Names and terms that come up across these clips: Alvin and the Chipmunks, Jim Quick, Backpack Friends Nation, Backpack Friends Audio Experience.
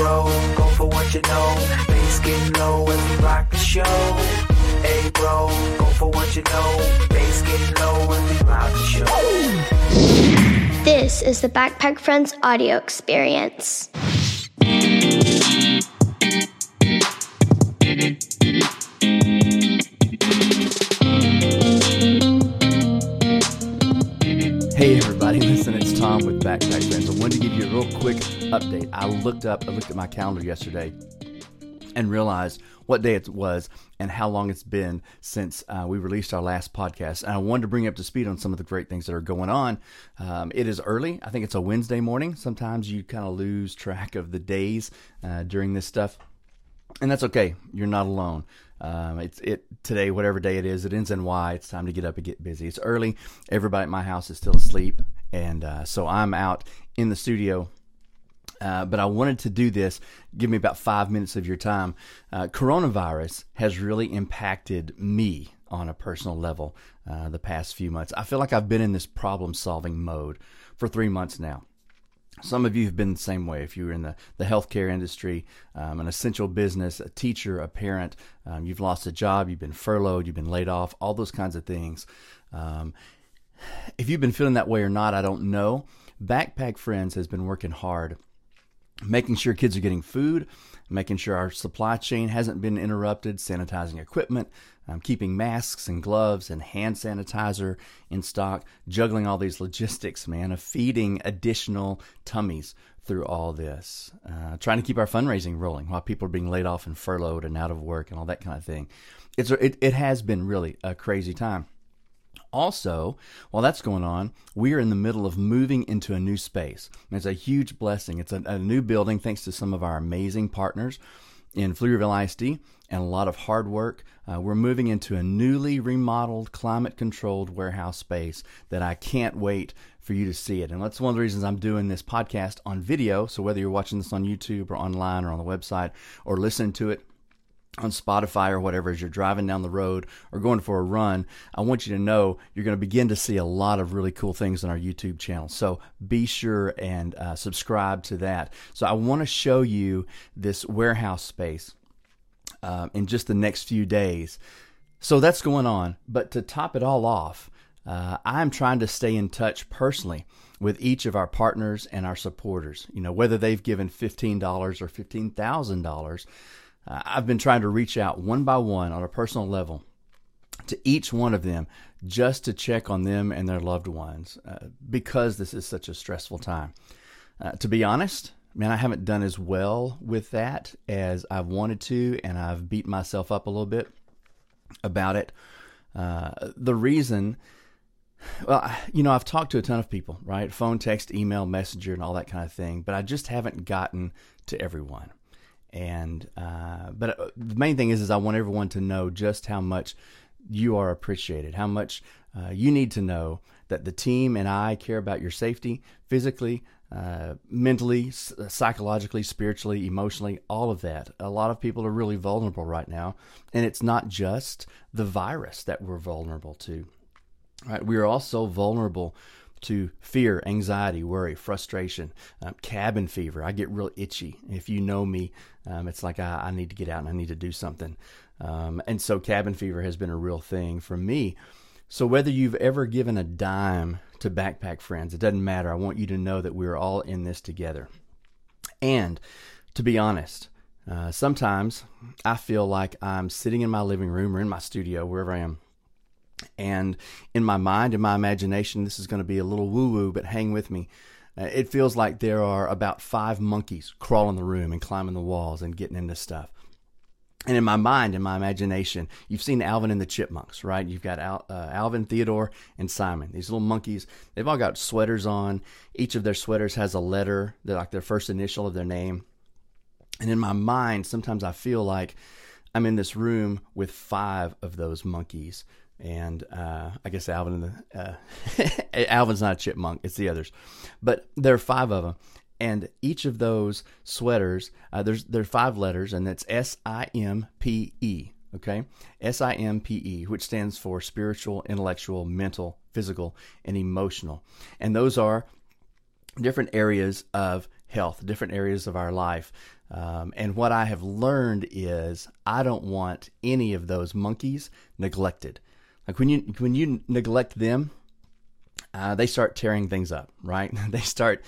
bro, go for what you know. Bass getting low as we rock the show. Hey bro, go for what you know. Bass getting low as we rock the show. This is the Backpack Friends Audio Experience. Hey everybody, listen, it's Tom with Backpack Friends. I wanted to give you a real quick update. I looked at my calendar yesterday and realized what day it was and how long it's been since we released our last podcast. And I wanted to bring you up to speed on some of the great things that are going on. It is early. I think it's a Wednesday morning. Sometimes you kind of lose track of the days during this stuff. And that's okay. You're not alone. Today, whatever day it is, it ends in Y. It's time to get up and get busy. It's early. Everybody at my house is still asleep. And so I'm out in the studio. But I wanted to do this. Give me about 5 minutes of your time. Coronavirus has really impacted me on a personal level the past few months. I feel like I've been in this problem-solving mode for 3 months now. Some of you have been the same way. If you were in the healthcare industry, an essential business, a teacher, a parent, you've lost a job, you've been furloughed, you've been laid off, all those kinds of things. If you've been feeling that way or not, I don't know. Backpack Friends has been working hard, making sure kids are getting food, making sure our supply chain hasn't been interrupted, sanitizing equipment, keeping masks and gloves and hand sanitizer in stock, juggling all these logistics, man, of feeding additional tummies through all this, trying to keep our fundraising rolling while people are being laid off and furloughed and out of work and all that kind of thing. It has been really a crazy time. Also, while that's going on, we are in the middle of moving into a new space. And it's a huge blessing. It's a new building thanks to some of our amazing partners in Fleursville ISD and a lot of hard work. We're moving into a newly remodeled, climate-controlled warehouse space that I can't wait for you to see it. And that's one of the reasons I'm doing this podcast on video. So whether you're watching this on YouTube or online or on the website or listening to it on Spotify or whatever, as you're driving down the road or going for a run, I want you to know you're going to begin to see a lot of really cool things on our YouTube channel. So be sure and subscribe to that. So I want to show you this warehouse space in just the next few days. So that's going on. But to top it all off, I'm trying to stay in touch personally with each of our partners and our supporters. You know, whether they've given $15 or $15,000, I've been trying to reach out one by one on a personal level to each one of them just to check on them and their loved ones because this is such a stressful time. To be honest, man, I haven't done as well with that as I've wanted to, and I've beat myself up a little bit about it. The reason, well, you know, I've talked to a ton of people, right? Phone, text, email, messenger, and all that kind of thing, but I just haven't gotten to everyone. And, but the main thing is I want everyone to know just how much you are appreciated, how much you need to know that the team and I care about your safety physically, mentally, psychologically, spiritually, emotionally, all of that. A lot of people are really vulnerable right now, and it's not just the virus that we're vulnerable to, right? We are also vulnerable to fear, anxiety, worry, frustration, cabin fever. I get real itchy. If you know me, it's like I need to get out and I need to do something. And so cabin fever has been a real thing for me. So whether you've ever given a dime to Backpack Friends, it doesn't matter. I want you to know that we're all in this together. And to be honest, sometimes I feel like I'm sitting in my living room or in my studio, wherever I am, and in my mind, in my imagination, this is going to be a little woo-woo, but hang with me. It feels like there are about 5 monkeys crawling the room and climbing the walls and getting into stuff. And in my mind, in my imagination, you've seen Alvin and the Chipmunks, right? You've got Alvin, Theodore, and Simon. These little monkeys, they've all got sweaters on. Each of their sweaters has a letter, they're like their first initial of their name. And in my mind, sometimes I feel like I'm in this room with 5 of those monkeys. And I guess Alvin's not a chipmunk, it's the others. But there are 5 of them. And each of those sweaters, there are 5 letters, and that's S-I-M-P-E, okay? S-I-M-P-E, which stands for spiritual, intellectual, mental, physical, and emotional. And those are different areas of health, different areas of our life. And what I have learned is I don't want any of those monkeys neglected. Like when you neglect them, they start tearing things up, right? They start,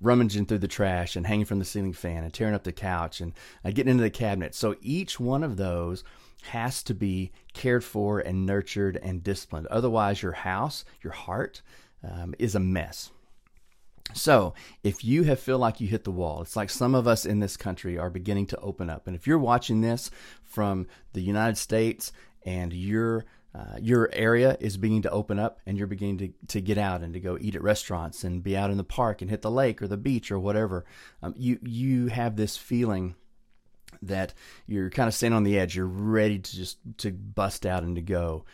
rummaging through the trash and hanging from the ceiling fan and tearing up the couch and getting into the cabinet. So each one of those has to be cared for and nurtured and disciplined. Otherwise, your house, your heart, is a mess. So if you feel like you hit the wall, it's like some of us in this country are beginning to open up. And if you're watching this from the United States and your area is beginning to open up and you're beginning to get out and to go eat at restaurants and be out in the park and hit the lake or the beach or whatever, you have this feeling that you're kind of standing on the edge. You're ready to bust out and to go.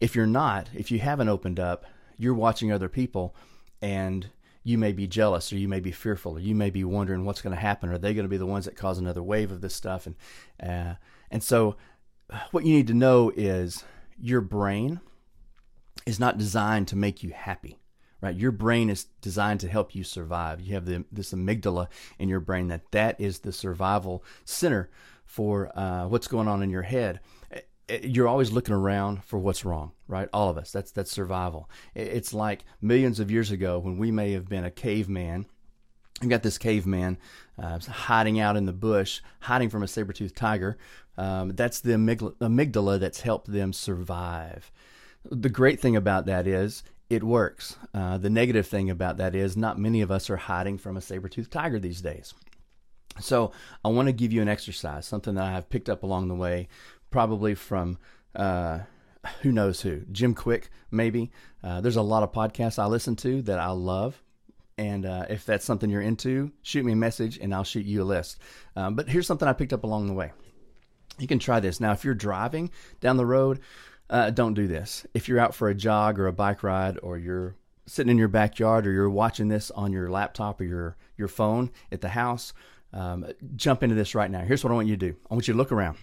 If you're not, if you haven't opened up, you're watching other people and you may be jealous or you may be fearful or you may be wondering what's going to happen. Are they going to be the ones that cause another wave of this stuff? And so what you need to know is your brain is not designed to make you happy, right? Your brain is designed to help you survive. You have this amygdala in your brain that is the survival center for what's going on in your head. You're always looking around for what's wrong, right? All of us. That's survival. It's like millions of years ago when we may have been a caveman. You got this caveman hiding out in the bush, hiding from a saber-toothed tiger. That's the amygdala that's helped them survive. The great thing about that is it works. The negative thing about that is not many of us are hiding from a saber-toothed tiger these days. So I want to give you an exercise, something that I have picked up along the way, probably from who knows who, Jim Quick maybe. There's a lot of podcasts I listen to that I love. And if that's something you're into, shoot me a message and I'll shoot you a list. But here's something I picked up along the way. You can try this. Now, if you're driving down the road, don't do this. If you're out for a jog or a bike ride or you're sitting in your backyard or you're watching this on your laptop or your phone at the house, jump into this right now. Here's what I want you to do. I want you to look around.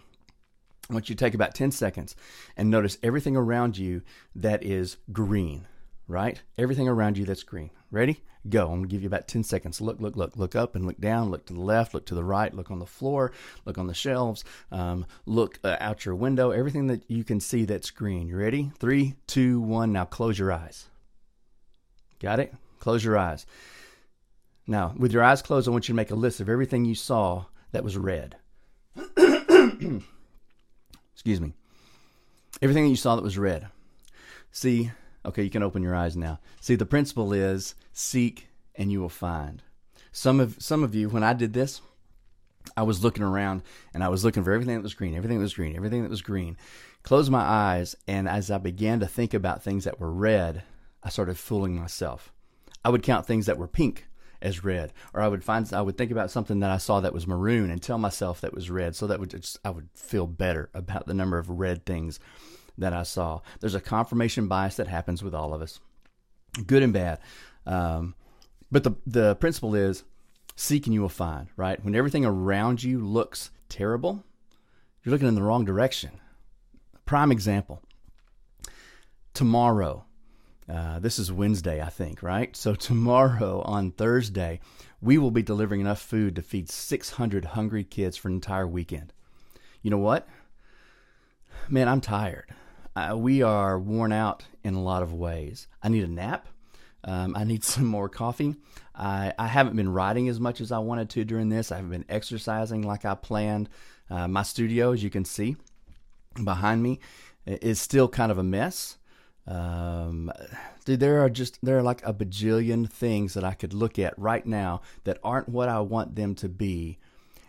I want you to take about 10 seconds and notice everything around you that is green, right? Everything around you that's green. Ready? Go. I'm going to give you about 10 seconds. Look. Look up and look down. Look to the left. Look to the right. Look on the floor. Look on the shelves. Look out your window. Everything that you can see that's green. You ready? 3, 2, 1. Now close your eyes. Got it? Close your eyes. Now, with your eyes closed, I want you to make a list of everything you saw that was red. Excuse me. Everything that you saw that was red. See... Okay, you can open your eyes now. See, the principle is seek and you will find. Some of you, when I did this, I was looking around and I was looking for everything that was green. Closed my eyes, and as I began to think about things that were red, I started fooling myself. I would count things that were pink as red, or I would think about something that I saw that was maroon and tell myself that was red, so that I would feel better about the number of red things that I saw. There's a confirmation bias that happens with all of us, good and bad. But the principle is seek and you will find, right? When everything around you looks terrible, you're looking in the wrong direction. Prime example. Tomorrow, this is Wednesday, I think, right? So tomorrow on Thursday, we will be delivering enough food to feed 600 hungry kids for an entire weekend. You know what? Man, I'm tired. We are worn out in a lot of ways. I need a nap. I need some more coffee. I haven't been writing as much as I wanted to during this. I haven't been exercising like I planned. My studio, as you can see behind me, is still kind of a mess. Dude, there are like a bajillion things that I could look at right now that aren't what I want them to be,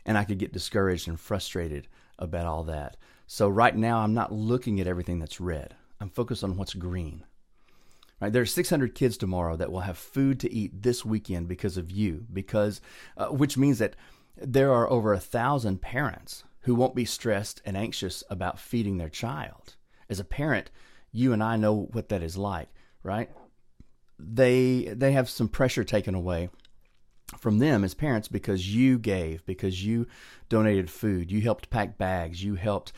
and I could get discouraged and frustrated about all that. So right now, I'm not looking at everything that's red. I'm focused on what's green. Right? There are 600 kids tomorrow that will have food to eat this weekend because of you, which means that there are over 1,000 parents who won't be stressed and anxious about feeding their child. As a parent, you and I know what that is like, right? They have some pressure taken away from them as parents because you gave, because you donated food, you helped pack bags, you helped...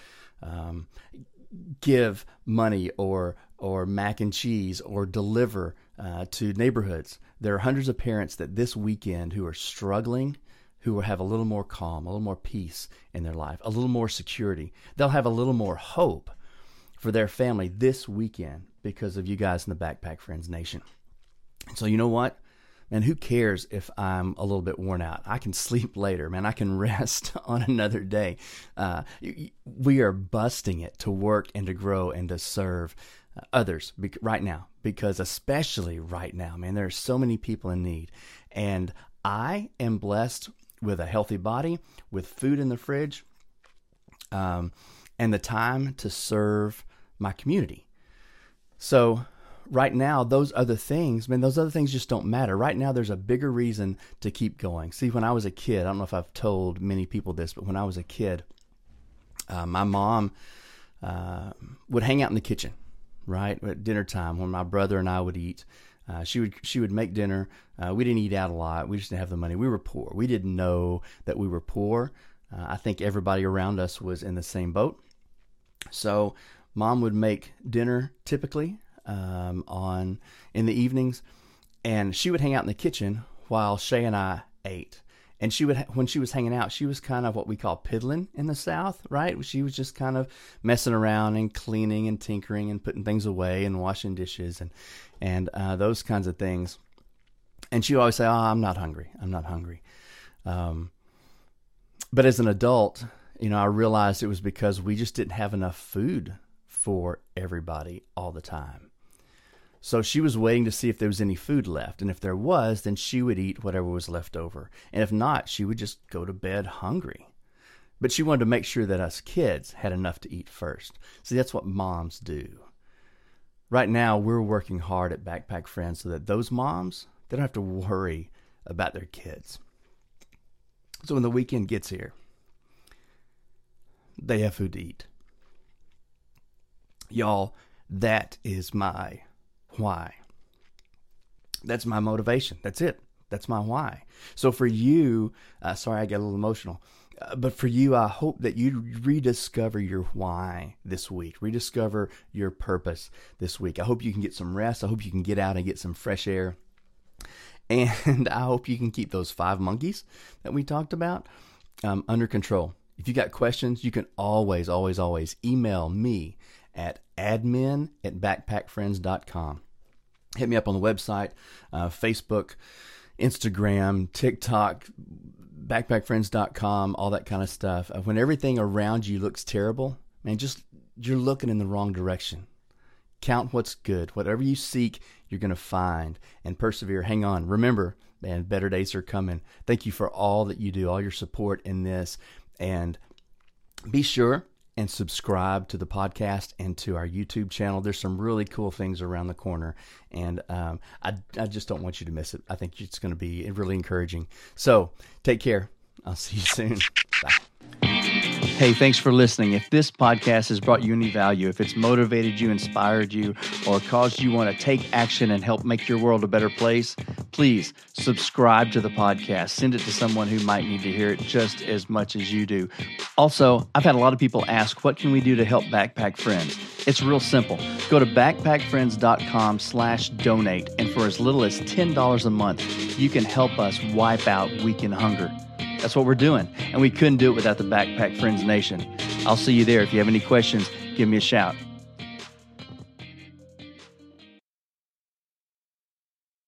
give money or mac and cheese or deliver to neighborhoods. there are hundreds of parents that this weekend who are struggling, who will have a little more calm, a little more peace in their life, a little more security. They'll have a little more hope for their family this weekend because of you guys in the Backpack Friends Nation. And so you know what? Man, who cares if I'm a little bit worn out? I can sleep later, man. I can rest on another day. We are busting it to work and to grow and to serve others right now, because especially right now, man, there are so many people in need. And I am blessed with a healthy body, with food in the fridge, and the time to serve my community. So right now, those other things, man, those other things just don't matter. Right now, there's a bigger reason to keep going. See, when I was a kid, I don't know if I've told many people this, but when I was a kid, my mom would hang out in the kitchen, right, at dinner time when my brother and I would eat. She would make dinner. We didn't eat out a lot. We just didn't have the money. We were poor. We didn't know that we were poor. I think everybody around us was in the same boat. So mom would make dinner typically in the evenings, and she would hang out in the kitchen while Shay and I ate. And she would, when she was hanging out, she was kind of what we call piddling in the South, right? She was just kind of messing around and cleaning and tinkering and putting things away and washing dishes and those kinds of things. And she would always say, "Oh, I'm not hungry." But as an adult, you know, I realized it was because we just didn't have enough food for everybody all the time. So she was waiting to see if there was any food left. And if there was, then she would eat whatever was left over. And if not, she would just go to bed hungry. But she wanted to make sure that us kids had enough to eat first. See, that's what moms do. Right now, we're working hard at Backpack Friends so that those moms, they don't have to worry about their kids. So when the weekend gets here, they have food to eat. Y'all, that is my why. That's my motivation. That's it. That's my why. So for you, sorry, I get a little emotional, but for you, I hope that you rediscover your why this week, rediscover your purpose this week. I hope you can get some rest. I hope you can get out and get some fresh air. And I hope you can keep those 5 monkeys that we talked about under control. If you got questions, you can always, always, always email me at admin@backpackfriends.com. Hit me up on the website, Facebook, Instagram, TikTok, backpackfriends.com, all that kind of stuff. When everything around you looks terrible, man, you're looking in the wrong direction. Count what's good. Whatever you seek, you're going to find, and persevere. Hang on. Remember, man, better days are coming. Thank you for all that you do, all your support in this, and be sure and subscribe to the podcast and to our YouTube channel. There's some really cool things around the corner, and I just don't want you to miss it. I think it's going to be really encouraging. So take care. I'll see you soon. Bye. Hey, thanks for listening. If this podcast has brought you any value, if it's motivated you, inspired you, or caused you want to take action and help make your world a better place, please subscribe to the podcast. Send it to someone who might need to hear it just as much as you do. Also, I've had a lot of people ask, what can we do to help Backpack Friends? It's real simple. Go to backpackfriends.com/donate, and for as little as $10 a month, you can help us wipe out weekend hunger. That's what we're doing, and we couldn't do it without the Backpack Friends Nation. I'll see you there. If you have any questions, give me a shout.